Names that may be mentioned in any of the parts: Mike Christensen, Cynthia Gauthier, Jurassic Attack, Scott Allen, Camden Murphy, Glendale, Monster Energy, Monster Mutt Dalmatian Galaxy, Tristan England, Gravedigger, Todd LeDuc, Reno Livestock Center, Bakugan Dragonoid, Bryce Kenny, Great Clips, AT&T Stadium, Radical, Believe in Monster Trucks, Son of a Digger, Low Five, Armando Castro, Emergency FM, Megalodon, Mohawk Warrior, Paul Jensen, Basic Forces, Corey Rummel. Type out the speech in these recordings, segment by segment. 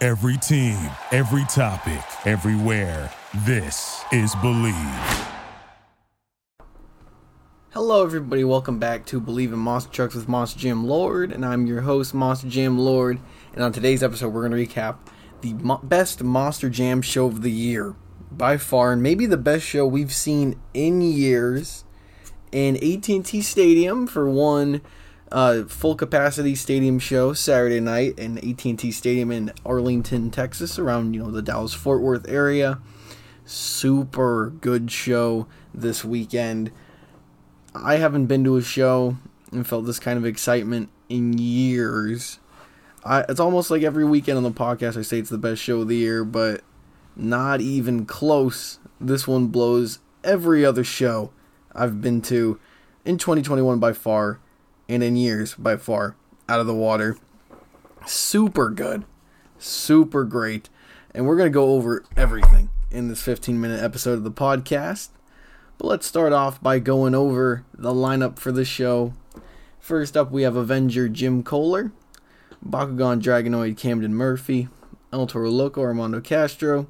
Every team, every topic, everywhere. This is Believe. Hello, everybody. Welcome back to Believe in Monster Trucks with Monster Jam Lord, and I'm your host, Monster Jam Lord. And on today's episode, we're going to recap the best Monster Jam show of the year, by far, and maybe the best show we've seen in years. And AT&T Stadium for one. Full capacity stadium show Saturday night in AT&T Stadium in Arlington, Texas, around the Dallas-Fort Worth area. Super good show this weekend. I haven't been to a show and felt this kind of excitement in years. It's almost like every weekend on the podcast I say it's the best show of the year, but not even close. This one blows every other show I've been to in 2021 by far. And in years, by far, out of the water. Super good. Super great. And we're going to go over everything in this 15-minute episode of the podcast. But let's start off by going over the lineup for the show. First up, we have Avenger Jim Koehler, Bakugan Dragonoid Camden Murphy, El Toro Loco Armando Castro,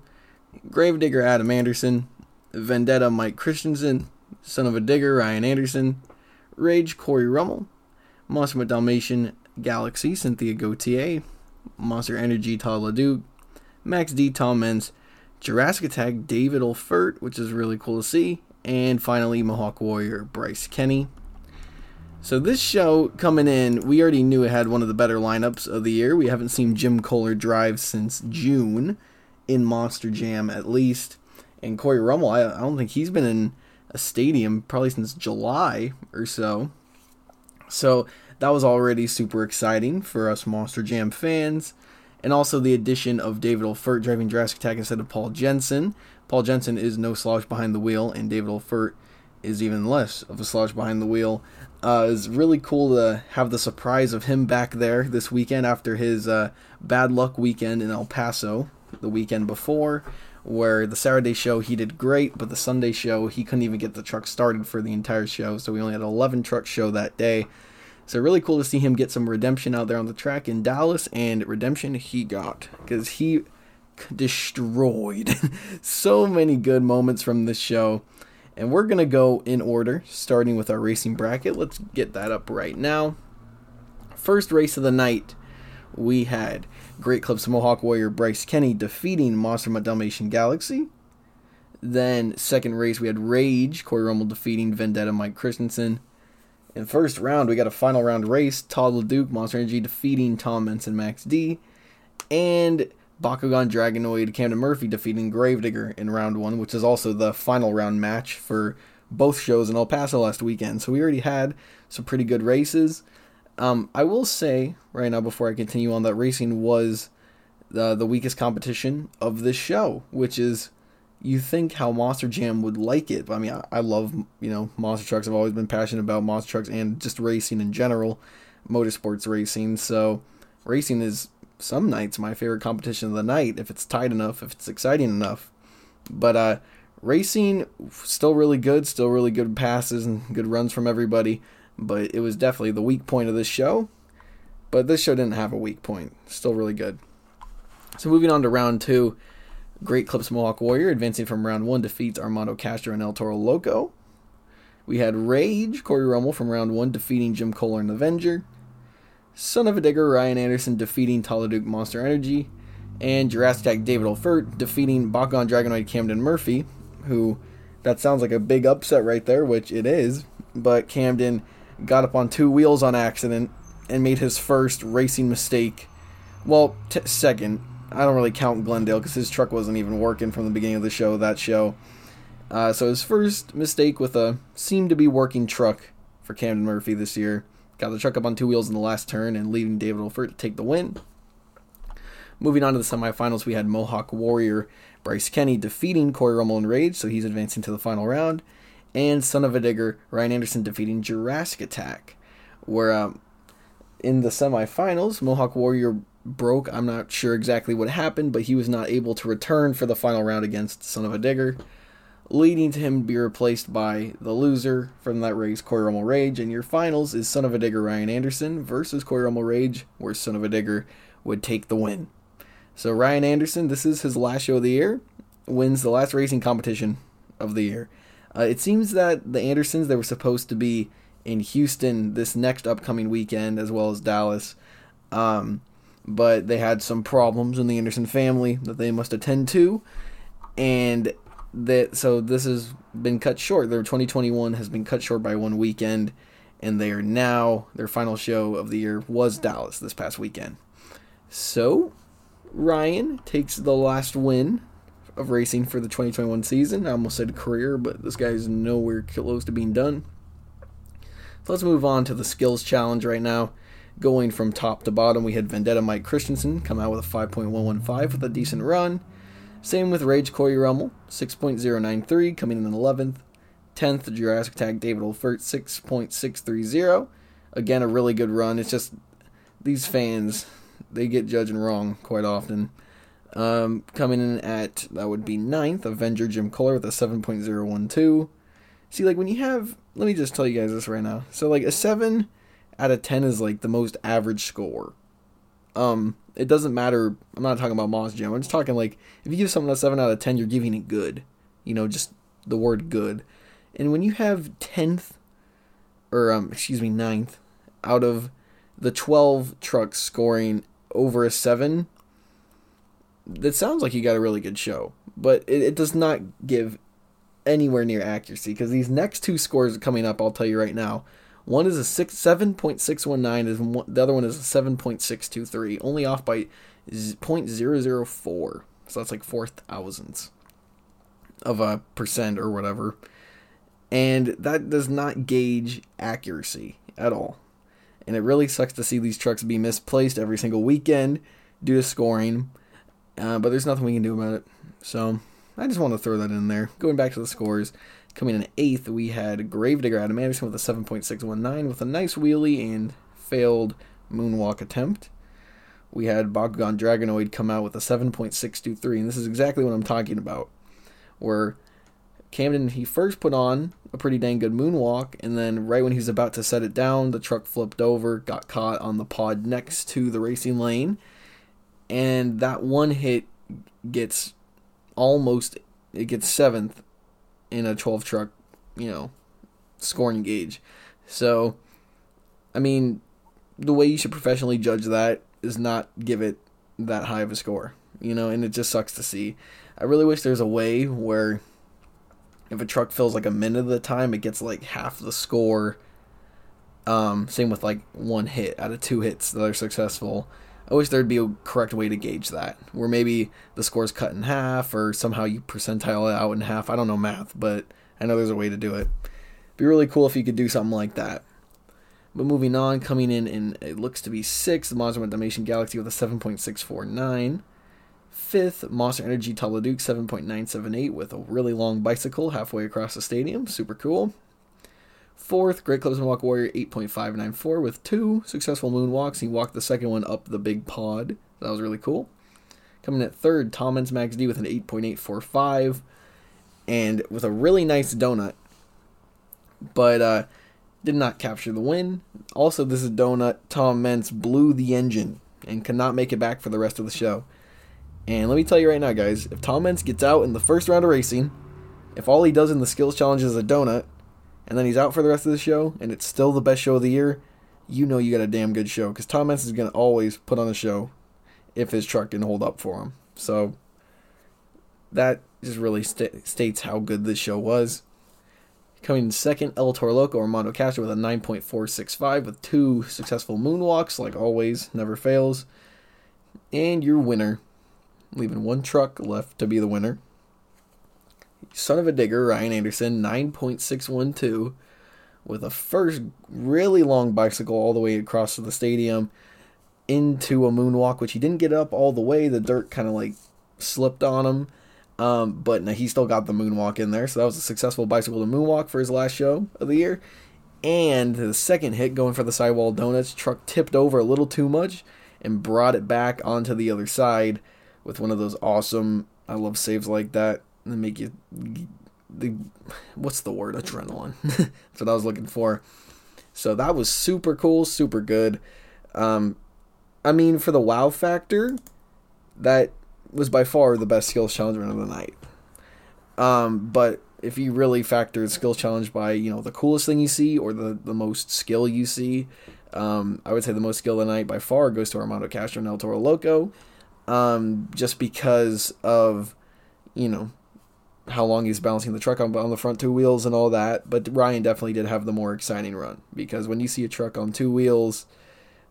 Gravedigger Adam Anderson, Vendetta Mike Christensen, Son of a Digger Ryan Anderson, Rage Corey Rummel, Monster Mutt Dalmatian Galaxy Cynthia Gauthier, Monster Energy Todd LeDuc, Max D Tom Meents, Jurassic Attack David Olfert, which is really cool to see, and finally Mohawk Warrior Bryce Kenny. So this show coming in, we already knew it had one of the better lineups of the year. We haven't seen Jim Koehler drive since June in Monster Jam at least, and Corey Rummel, I don't think he's been in a stadium probably since July or so. So that was already super exciting for us Monster Jam fans. And also the addition of David Olfert driving Jurassic Attack instead of Paul Jensen. Paul Jensen is no slouch behind the wheel, and David Olfert is even less of a slouch behind the wheel. It's really cool to have the surprise of him back there this weekend after his bad luck weekend in El Paso the weekend before, where the Saturday show he did great, but the Sunday show he couldn't even get the truck started for the entire show, so we only had an 11-truck show that day. So really cool to see him get some redemption out there on the track in Dallas, and redemption he got, because he destroyed so many good moments from this show. And we're going to go in order, starting with our racing bracket. Let's get that up right now. First race of the night, we had Great Clips Mohawk Warrior Bryce Kenny defeating Monster Mutt Dalmatian Galaxy. Then second race, we had Rage, Corey Rummel defeating Vendetta Mike Christensen. In first round, we got a final round race, Todd LeDuc, Monster Energy defeating Tom Meents and Max D. And Bakugan Dragonoid Camden Murphy defeating Gravedigger in round one, which is also the final round match for both shows in El Paso last weekend. So we already had some pretty good races. I will say right now before I continue on that racing was the weakest competition of this show, which is you think how Monster Jam would like it. I mean, I love, Monster Trucks. I've always been passionate about Monster Trucks and just racing in general, motorsports racing. So racing is some nights my favorite competition of the night, if it's tight enough, if it's exciting enough. But racing, still really good passes and good runs from everybody. But it was definitely the weak point of this show. But this show didn't have a weak point. Still really good. So moving on to round two. Great Clips Mohawk Warrior advancing from round one defeats Armando Castro and El Toro Loco. We had Rage, Corey Rummel from round one defeating Jim Koehler and Avenger. Son of a Digger, Ryan Anderson defeating Todd LeDuc Monster Energy. and Jurassic Attack David Olfert defeating Bakugan Dragonoid Camden Murphy, who, that sounds like a big upset right there, which it is, but Camden got up on two wheels on accident and made his first racing mistake. Well, second. I don't really count Glendale because his truck wasn't even working from the beginning of the show, that show. So his first mistake with a seemed-to-be-working truck for Camden Murphy this year. Got the truck up on two wheels in the last turn and leaving David Olfert to take the win. Moving on to the semifinals, we had Mohawk Warrior Bryce Kenny defeating Corey Rummel and Rage, so he's advancing to the final round. And Son of a Digger Ryan Anderson defeating Jurassic Attack, where in the semifinals, Mohawk Warrior broke. I'm not sure exactly what happened, but he was not able to return for the final round against Son of a Digger, leading to him be replaced by the loser from that race, Corey Rummel Rage. And your finals is Son of a Digger Ryan Anderson versus Corey Rummel Rage, where Son of a Digger would take the win. So Ryan Anderson, this is his last show of the year, wins the last racing competition of the year. It seems that the Andersons, they were supposed to be in Houston this next upcoming weekend, as well as Dallas. But they had some problems in the Anderson family that they must attend to, and so this has been cut short. Their 2021 has been cut short by one weekend, and they are now, their final show of the year was Dallas this past weekend. So Ryan takes the last win of racing for the 2021 season. I almost said career, but this guy is nowhere close to being done. So let's move on to the skills challenge right now. Going from top to bottom, we had Vendetta Mike Christensen come out with a 5.115 with a decent run. Same with Rage Corey Rummel, 6.093, coming in at 11th. 10th, Jurassic Attack David Olfert, 6.630. Again, a really good run. It's just these fans, they get judging wrong quite often. Coming in at, that would be 9th, Avenger Jim Koehler with a 7.012. See, like, when you have, let me just tell you guys this right now. So, like, a 7 out of 10 is, like, the most average score. It doesn't matter. I'm not talking about Monster Jam. I'm just talking, like, if you give someone a 7 out of 10, you're giving it good. You know, just the word good. And when you have 9th, out of the 12 trucks scoring over a 7, that sounds like you got a really good show. But it does not give anywhere near accuracy, because these next two scores are coming up, I'll tell you right now. One is a 7.619, the other one is a 7.623, only off by 0.004. So that's like 0.004 of a percent or whatever. And that does not gauge accuracy at all. And it really sucks to see these trucks be misplaced every single weekend due to scoring. But there's nothing we can do about it. So I just want to throw that in there. Going back to the scores. Coming in 8th, we had Gravedigger Adam Anderson with a 7.619 with a nice wheelie and failed moonwalk attempt. We had Bakugan Dragonoid come out with a 7.623, and this is exactly what I'm talking about, where Camden, he first put on a pretty dang good moonwalk, and then right when he was about to set it down, the truck flipped over, got caught on the pod next to the racing lane, and that one hit gets almost, it gets 7th. In a 12 truck, you know, scoring gauge. So, I mean, the way you should professionally judge that is not give it that high of a score, you know, and it just sucks to see. I really wish there's a way where if a truck fills like a minute of the time, it gets like half the score. Same with like one hit out of two hits that are successful. I wish there'd be a correct way to gauge that, where maybe the score's cut in half or somehow you percentile it out in half. I don't know math, but I know there's a way to do it. It'd be really cool if you could do something like that. But moving on, coming in it looks to be 6th, Monster Mutt Dalmatian Galaxy with a 7.649. 5th, Monster Energy Todd LeDuc, 7.978 with a really long bicycle halfway across the stadium. Super cool. 4th, Great Clips Mohawk Warrior, 8.594 with 2 successful moonwalks. He walked the second one up the big pod. That was really cool. Coming at 3rd, Tom Meents Max D with an 8.845 and with a really nice donut, but did not capture the win. Also, this is donut. Tom Meents blew the engine and could not make it back for the rest of the show. And let me tell you right now, guys, if Tom Meents gets out in the first round of racing, if all he does in the skills challenge is a donut, and then he's out for the rest of the show, and it's still the best show of the year, you know you got a damn good show, because Tom Meents is going to always put on a show, if his truck can hold up for him. So that just really states how good this show was. Coming in second, El Toro Loco, Armando Castro with a 9.465 with two successful moonwalks, like always, never fails. And your winner, leaving one truck left to be the winner. Son of a Digger, Ryan Anderson, 9.612 with a first really long bicycle all the way across to the stadium into a moonwalk, which he didn't get up all the way. The dirt kind of like slipped on him. But no, he still got the moonwalk in there, so that was a successful bicycle to moonwalk for his last show of the year. And the second hit, going for the sidewall donuts, truck tipped over a little too much and brought it back onto the other side with one of those awesome, I love saves like that. They make you, what's the word, adrenaline. That's what I was looking for. So that was super cool, super good. I mean, for the wow factor, that was by far the best skills challenge run of the night. But if you really factor the skills challenge by, you know, the coolest thing you see or the most skill you see, I would say the most skill of the night by far goes to Armando Castro and El Toro Loco, just because of, you know, how long he's balancing the truck on the front two wheels and all that. But Ryan definitely did have the more exciting run, because when you see a truck on two wheels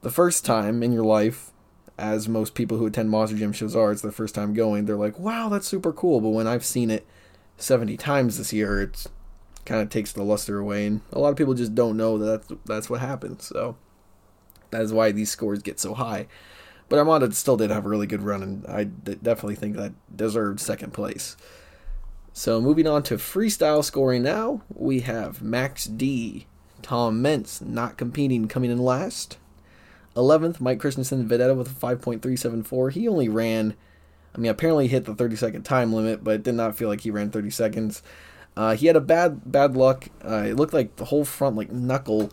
the first time in your life, as most people who attend Monster Jam shows are, it's their first time going, they're like, wow, that's super cool. But when I've seen it 70 times this year, it kind of takes the luster away, and a lot of people just don't know that that's what happens. So that is why these scores get so high. But Armando still did have a really good run, and I definitely think that deserved second place. So moving on to freestyle scoring now, we have Max D, Tom Meents, not competing, coming in last. 11th, Mike Christensen, Vendetta with a 5.374. He only ran, I mean, apparently hit the 30-second time limit, but it did not feel like he ran 30 seconds. He had a bad luck. It looked like the whole front, like, knuckle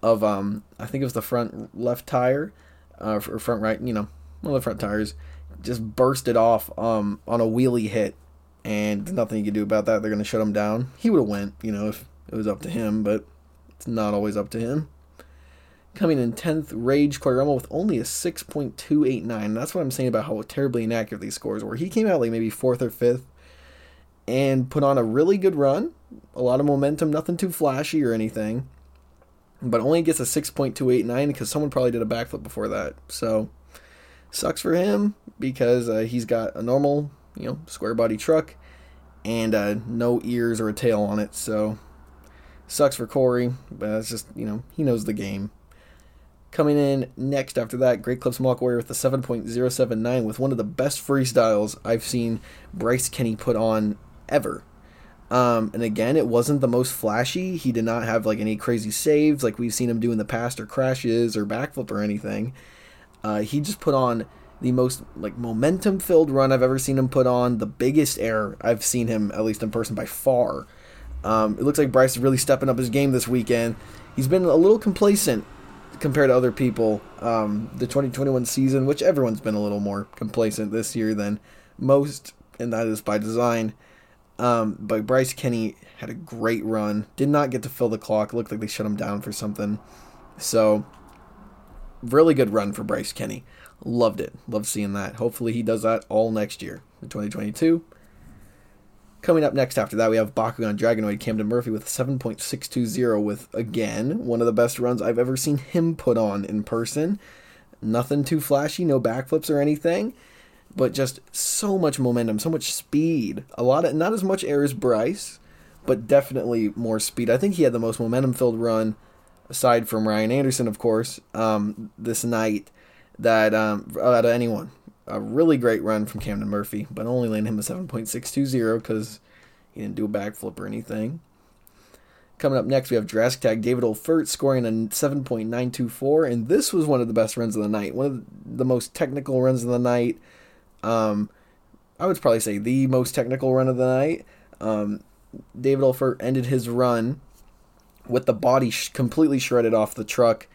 of, I think it was the front left tire, or front right, you know, one of the front tires, just bursted off on a wheelie hit, and there's nothing you can do about that. They're going to shut him down. He would have went, you know, if it was up to him, but it's not always up to him. Coming in 10th, Rage, Corey Rummel with only a 6.289. That's what I'm saying about how terribly inaccurate these scores were. He came out like maybe 4th or 5th and put on a really good run. A lot of momentum, nothing too flashy or anything. But only gets a 6.289 because someone probably did a backflip before that. So, sucks for him, because he's got a normal, you know, square body truck and no ears or a tail on it. So, sucks for Corey, but it's just, you know, he knows the game. Coming in next after that, Great Clips Mohawk Warrior with the 7.079 with one of the best freestyles I've seen Bryce Kenny put on ever. And again, it wasn't the most flashy. He did not have like any crazy saves like we've seen him do in the past, or crashes or backflip or anything. He just put on the most like momentum-filled run I've ever seen him put on, the biggest error I've seen him, at least in person, by far. It looks like Bryce is really stepping up his game this weekend. He's been a little complacent compared to other people, the 2021 season, which everyone's been a little more complacent this year than most, and that is by design. But Bryce Kenny had a great run, did not get to fill the clock, looked like they shut him down for something. So, really good run for Bryce Kenny. Loved it. Loved seeing that. Hopefully he does that all next year, in 2022. Coming up next after that, we have Bakugan Dragonoid, Camden Murphy with 7.620 with, again, one of the best runs I've ever seen him put on in person. Nothing too flashy, no backflips or anything, but just so much momentum, so much speed. A lot of, not as much air as Bryce, but definitely more speed. I think he had the most momentum-filled run, aside from Ryan Anderson, of course, this night, that out of anyone. A really great run from Camden Murphy, but only landed him a 7.620 because he didn't do a backflip or anything. Coming up next, we have Jurassic Attack, David Olfert scoring a 7.924, and this was one of the best runs of the night. One of the most technical runs of the night. I would probably say the most technical run of the night. David Olfert ended his run with the body completely shredded off the truck.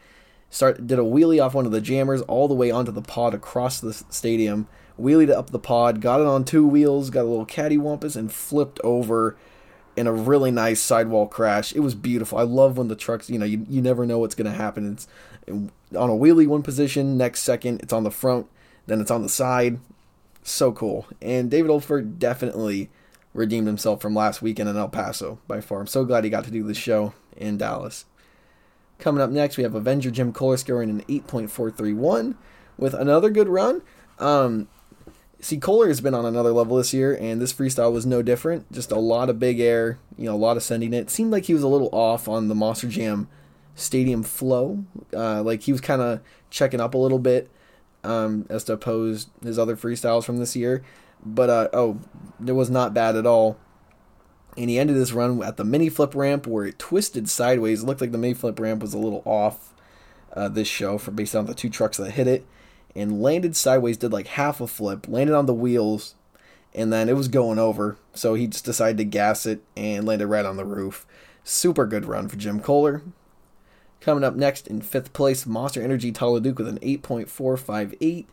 Did a wheelie off one of the jammers all the way onto the pod across the stadium, wheelied up the pod, got it on two wheels, got a little cattywampus, and flipped over in a really nice sidewall crash. It was beautiful. I love when the trucks, you know, you never know what's going to happen. It's on a wheelie one position, next second, it's on the front, Then it's on the side. So cool. And David Olfert definitely redeemed himself from last weekend in El Paso by far. I'm so glad he got to do this show in Dallas. Coming up next, we have Avenger Jim Koehler scoring an 8.431 with another good run. See, Koehler has been on another level this year, and this freestyle was no different. Just a lot of big air, a lot of sending it. It seemed like he was a little off on the Monster Jam stadium flow. Like he was kind of checking up a little bit as to oppose his other freestyles from this year. But, it was not bad at all. And he ended his run at the mini flip ramp where it twisted sideways. It looked like the mini flip ramp was a little off this show based on the two trucks that hit it. And landed sideways, did like half a flip, landed on the wheels, and then it was going over. So he just decided to gas it and landed right on the roof. Super good run for Jim Koehler. Coming up next in 5th place, Monster Energy Todd LeDuc with an 8.458.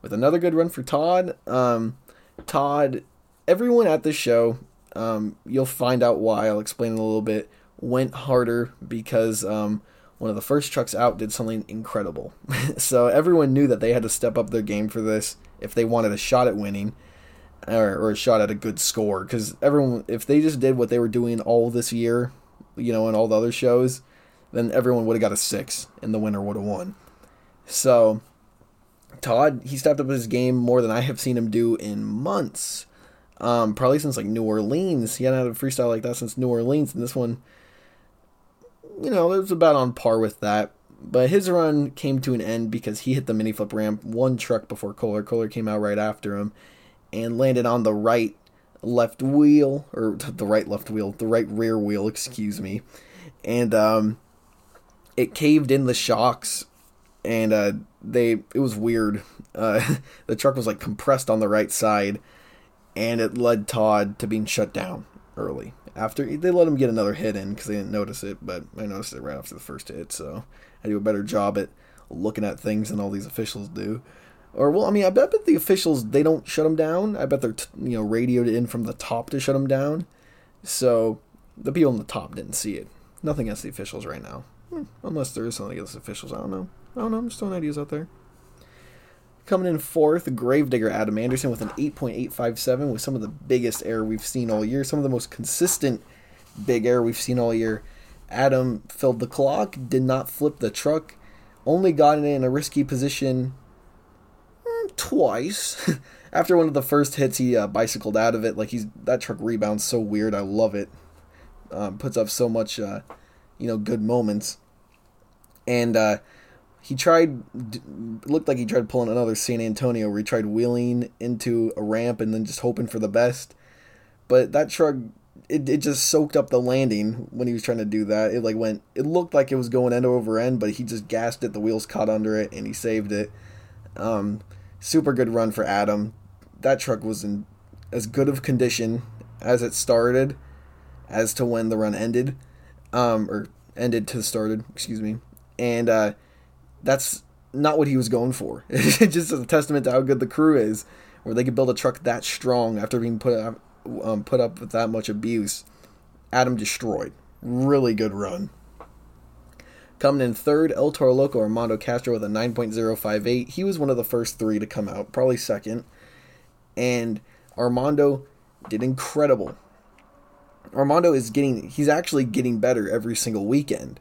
With another good run for Todd. Todd, everyone at this show, you'll find out why, I'll explain in a little bit, went harder because one of the first trucks out did something incredible. So everyone knew that they had to step up their game for this if they wanted a shot at winning or a shot at a good score. Because everyone, if they just did what they were doing all this year, and all the other shows, then everyone would have got a 6 and the winner would have won. So Todd, he stepped up his game more than I have seen him do in months. Probably since like New Orleans. He hadn't had a freestyle like that since New Orleans, and this one, it was about on par with that. But his run came to an end because he hit the mini flip ramp one truck before Koehler. Koehler came out right after him and landed on the right rear wheel, And it caved in the shocks, and it was weird. The truck was like compressed on the right side, and it led Todd to being shut down early. After they let him get another hit in because they didn't notice it, but I noticed it right after the first hit, so I do a better job at looking at things than all these officials do. I bet that the officials, they don't shut him down. I bet they're radioed in from the top to shut him down. So the people on the top didn't see it. Nothing against the officials right now, unless there is something against the officials. I don't know. I'm just throwing ideas out there. Coming in 4th, Gravedigger Adam Anderson with an 8.857 with some of the biggest air we've seen all year. Some of the most consistent big air we've seen all year. Adam filled the clock, did not flip the truck, only got it in a risky position twice. After one of the first hits, he bicycled out of it. That truck rebounds so weird. I love it. Puts up so much, good moments. And looked like he tried pulling another San Antonio where he tried wheeling into a ramp and then just hoping for the best. But that truck, it just soaked up the landing when he was trying to do that. It looked like it was going end over end, but he just gassed it. The wheels caught under it and he saved it. Super good run for Adam. That truck was in as good of condition as it started as to when the run ended, or ended to started, And, that's not what he was going for. It's just a testament to how good the crew is, where they could build a truck that strong after being put up with that much abuse. Adam destroyed. Really good run. Coming in 3rd, El Toro Loco Armando Castro with a 9.058. He was one of the first three to come out, probably 2nd. And Armando did incredible. Armando is actually getting better every single weekend.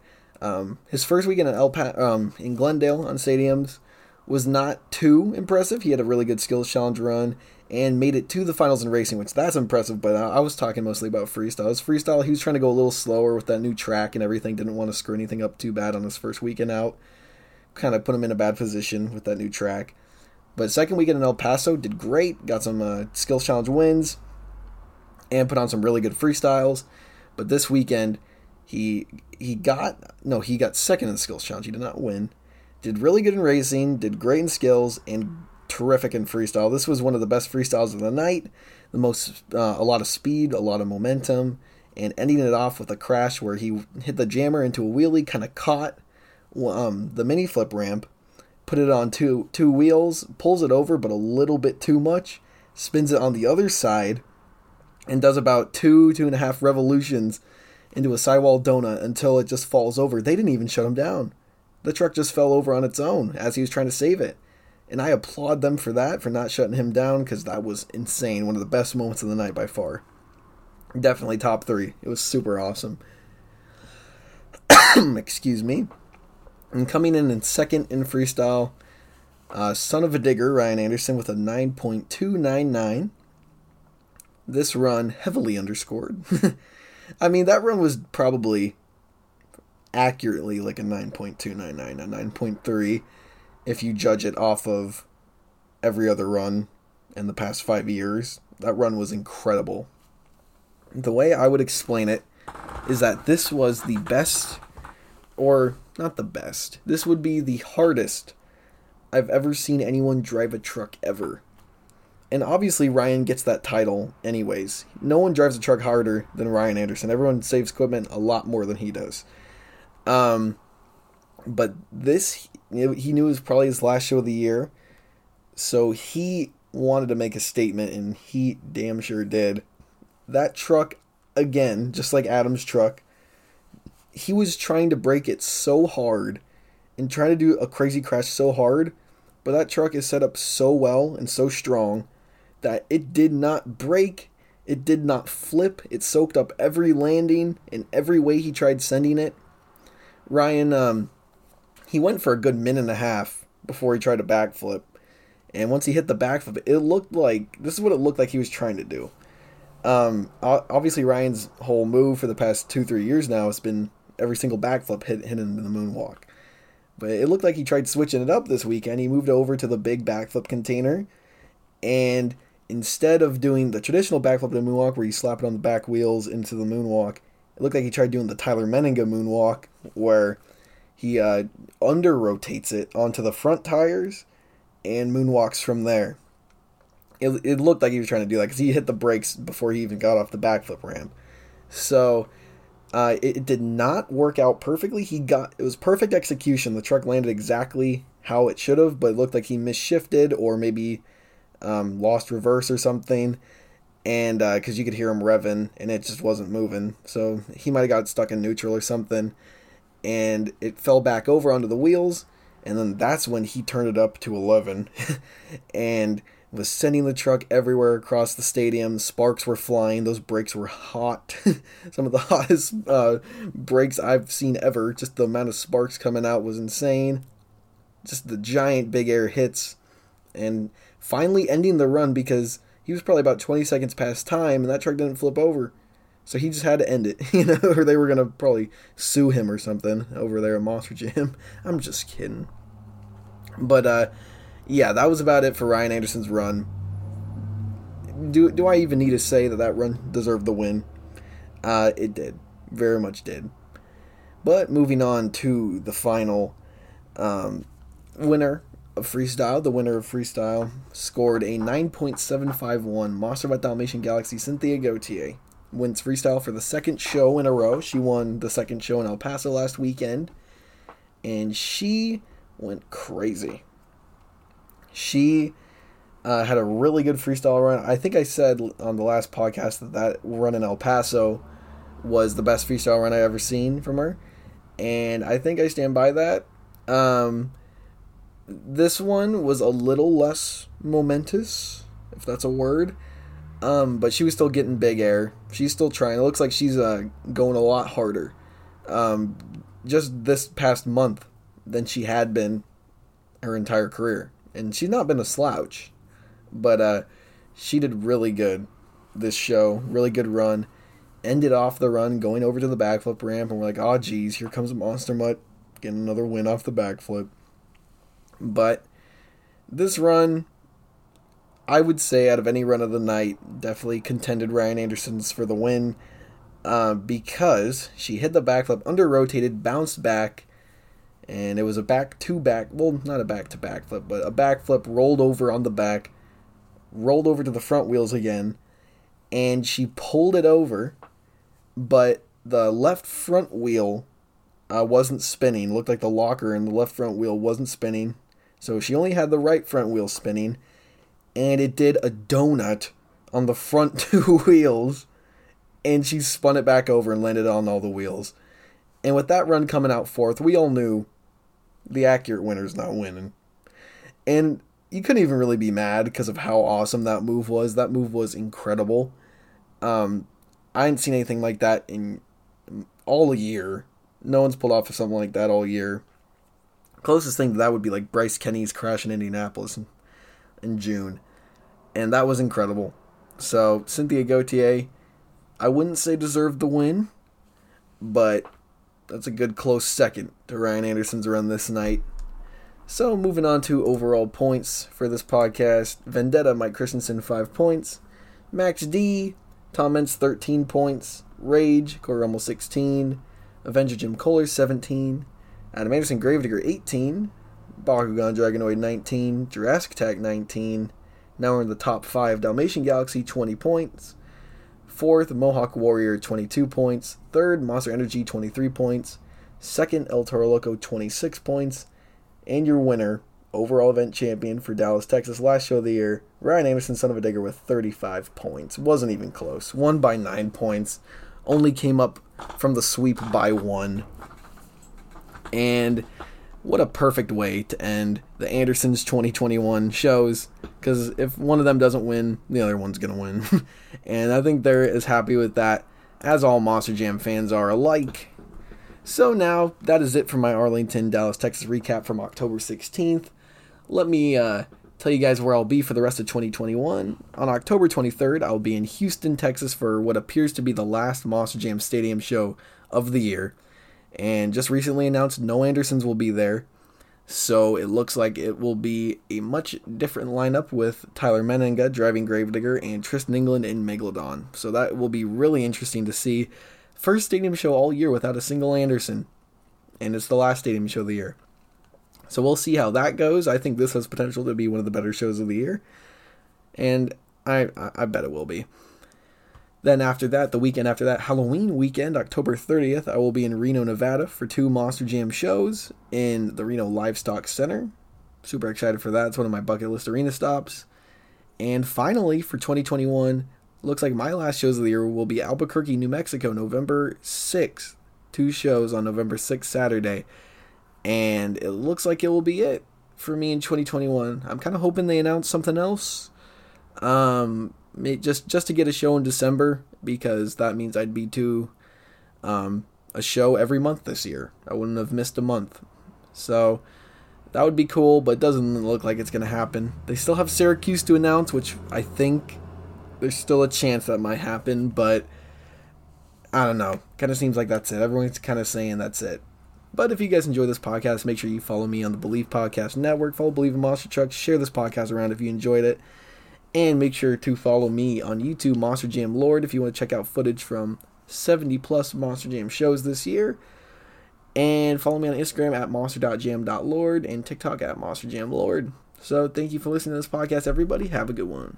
His first weekend in Glendale on stadiums was not too impressive. He had a really good skills challenge run and made it to the finals in racing, which that's impressive, but I was talking mostly about freestyle. His freestyle, he was trying to go a little slower with that new track and everything, didn't want to screw anything up too bad on his first weekend out. Kind of put him in a bad position with that new track. But second weekend in El Paso, did great, got some skills challenge wins, and put on some really good freestyles. But this weekend, he got 2nd in the skills challenge. He did not win. Did really good in racing, did great in skills, and terrific in freestyle. This was one of the best freestyles of the night. The most, a lot of speed, a lot of momentum, and ending it off with a crash where he hit the jammer into a wheelie, kind of caught the mini flip ramp, put it on two wheels, pulls it over, but a little bit too much, spins it on the other side, and does about 2.5 revolutions into a sidewall donut until it just falls over. They didn't even shut him down. The truck just fell over on its own as he was trying to save it. and I applaud them for that, for not shutting him down, because that was insane. One of the best moments of the night by far. Definitely top three. It was super awesome. Excuse me. And coming in second in freestyle, Son of a Digger, Ryan Anderson, with a 9.299. This run heavily underscored. I mean, that run was probably accurately like a 9.299, a 9.3 if you judge it off of every other run in the past 5 years. That run was incredible. The way I would explain it is that this was the best, or not the best, this would be the hardest I've ever seen anyone drive a truck ever. And obviously Ryan gets that title anyways. No one drives a truck harder than Ryan Anderson. Everyone saves equipment a lot more than he does. But this, he knew it was probably his last show of the year, so he wanted to make a statement, and he damn sure did. That truck, again, just like Adam's truck, he was trying to break it so hard and trying to do a crazy crash so hard, but that truck is set up so well and so strong that it did not break, it did not flip, it soaked up every landing and every way he tried sending it. Ryan, he went for a good minute and a half before he tried to backflip, and once he hit the backflip, it looked like, this is what it looked like he was trying to do. Obviously Ryan's whole move for the past 2-3 years now has been every single backflip hit into the moonwalk. But it looked like he tried switching it up this weekend. He moved over to the big backflip container, and instead of doing the traditional backflip to the moonwalk where you slap it on the back wheels into the moonwalk, it looked like he tried doing the Tyler Menninga moonwalk where he under-rotates it onto the front tires and moonwalks from there. It looked like he was trying to do that because he hit the brakes before he even got off the backflip ramp. So it did not work out perfectly. It was perfect execution. The truck landed exactly how it should have, but it looked like he misshifted or maybe lost reverse or something. And because you could hear him revving and it just wasn't moving. So he might have got stuck in neutral or something. And it fell back over onto the wheels. And then that's when he turned it up to 11 and was sending the truck everywhere across the stadium. Sparks were flying. Those brakes were hot. Some of the hottest brakes I've seen ever. Just the amount of sparks coming out was insane. Just the giant big air hits. And finally ending the run because he was probably about 20 seconds past time, and that truck didn't flip over. So he just had to end it, or they were going to probably sue him or something over there at Monster Jam. I'm just kidding. But, yeah, that was about it for Ryan Anderson's run. Do I even need to say that run deserved the win? It did. Very much did. But moving on to the final winner of freestyle, the winner of freestyle scored a 9.751. Monster Mutt Dalmatian Galaxy Cynthia Gauthier wins freestyle for the second show in a row. She won the second show in El Paso last weekend, and she went crazy. She had a really good freestyle run. I think I said on the last podcast that run in El Paso was the best freestyle run I've ever seen from her, and I think I stand by that. This one was a little less momentous, if that's a word, but she was still getting big air. She's still trying. It looks like she's going a lot harder just this past month than she had been her entire career. And she's not been a slouch, but she did really good this show, really good run. Ended off the run going over to the backflip ramp, and we're like, oh, geez, here comes Monster Mutt getting another win off the backflip. But this run, I would say out of any run of the night, definitely contended Ryan Anderson's for the win because she hit the backflip, under-rotated, bounced back, and it was a back-to-back, well, not a back-to-back flip, but a backflip rolled over on the back, rolled over to the front wheels again, and she pulled it over, but the left front wheel wasn't spinning. It looked like the locker in the left front wheel wasn't spinning. So she only had the right front wheel spinning, and it did a donut on the front two wheels, and she spun it back over and landed on all the wheels. And with that run coming out fourth, we all knew the accurate winner's not winning. And you couldn't even really be mad because of how awesome that move was. That move was incredible. I hadn't seen anything like that in all year. No one's pulled off of something like that all year. Closest thing to that would be like Bryce Kenny's crash in Indianapolis in June. And that was incredible. So Cynthia Gauthier, I wouldn't say deserved the win, but that's a good close second to Ryan Anderson's run this night. So moving on to overall points for this podcast. Vendetta, Mike Christensen, 5 points. Max D, Tom Meents, 13 points. Rage, Corey Rummel, 16. Avenger, Jim Koehler, 17. Adam Anderson, Gravedigger, 18. Bakugan Dragonoid, 19. Jurassic Attack, 19. Now we're in the top 5. Dalmatian Galaxy, 20 points. 4th, Mohawk Warrior, 22 points. 3rd, Monster Energy, 23 points. 2nd, El Toro Loco, 26 points. And your winner, overall event champion for Dallas, Texas, last show of the year, Ryan Anderson, Son of a Digger, with 35 points. Wasn't even close. Won by 9 points. Only came up from the sweep by 1. And what a perfect way to end the Anderson's 2021 shows, because if one of them doesn't win, the other one's going to win. And I think they're as happy with that as all Monster Jam fans are alike. So now, that is it for my Arlington, Dallas, Texas recap from October 16th. Let me tell you guys where I'll be for the rest of 2021. On October 23rd, I'll be in Houston, Texas for what appears to be the last Monster Jam Stadium show of the year. And just recently announced no Andersons will be there. So it looks like it will be a much different lineup with Tyler Menninga driving Gravedigger and Tristan England in Megalodon. So that will be really interesting to see. First stadium show all year without a single Anderson. And it's the last stadium show of the year. So we'll see how that goes. I think this has potential to be one of the better shows of the year. And I bet it will be. Then after that, the weekend after that, Halloween weekend, October 30th, I will be in Reno, Nevada for 2 Monster Jam shows in the Reno Livestock Center. Super excited for that. It's one of my bucket list arena stops. And finally, for 2021... looks like my last shows of the year will be Albuquerque, New Mexico, November 6th. 2 shows on November 6th, Saturday. And it looks like it will be it for me in 2021. I'm kind of hoping they announce something else. Just to get a show in December, because that means I'd be to a show every month this year. I wouldn't have missed a month. So that would be cool, but it doesn't look like it's going to happen. They still have Syracuse to announce, which I think... there's still a chance that might happen, but I don't know. Kind of seems like that's it. Everyone's kind of saying that's it. But if you guys enjoy this podcast, make sure you follow me on the Believe Podcast Network. Follow Believe in Monster Trucks. Share this podcast around if you enjoyed it. And make sure to follow me on YouTube, Monster Jam Lord, if you want to check out footage from 70-plus Monster Jam shows this year. And follow me on Instagram at monster.jam.lord and TikTok at monsterjamlord. So thank you for listening to this podcast, everybody. Have a good one.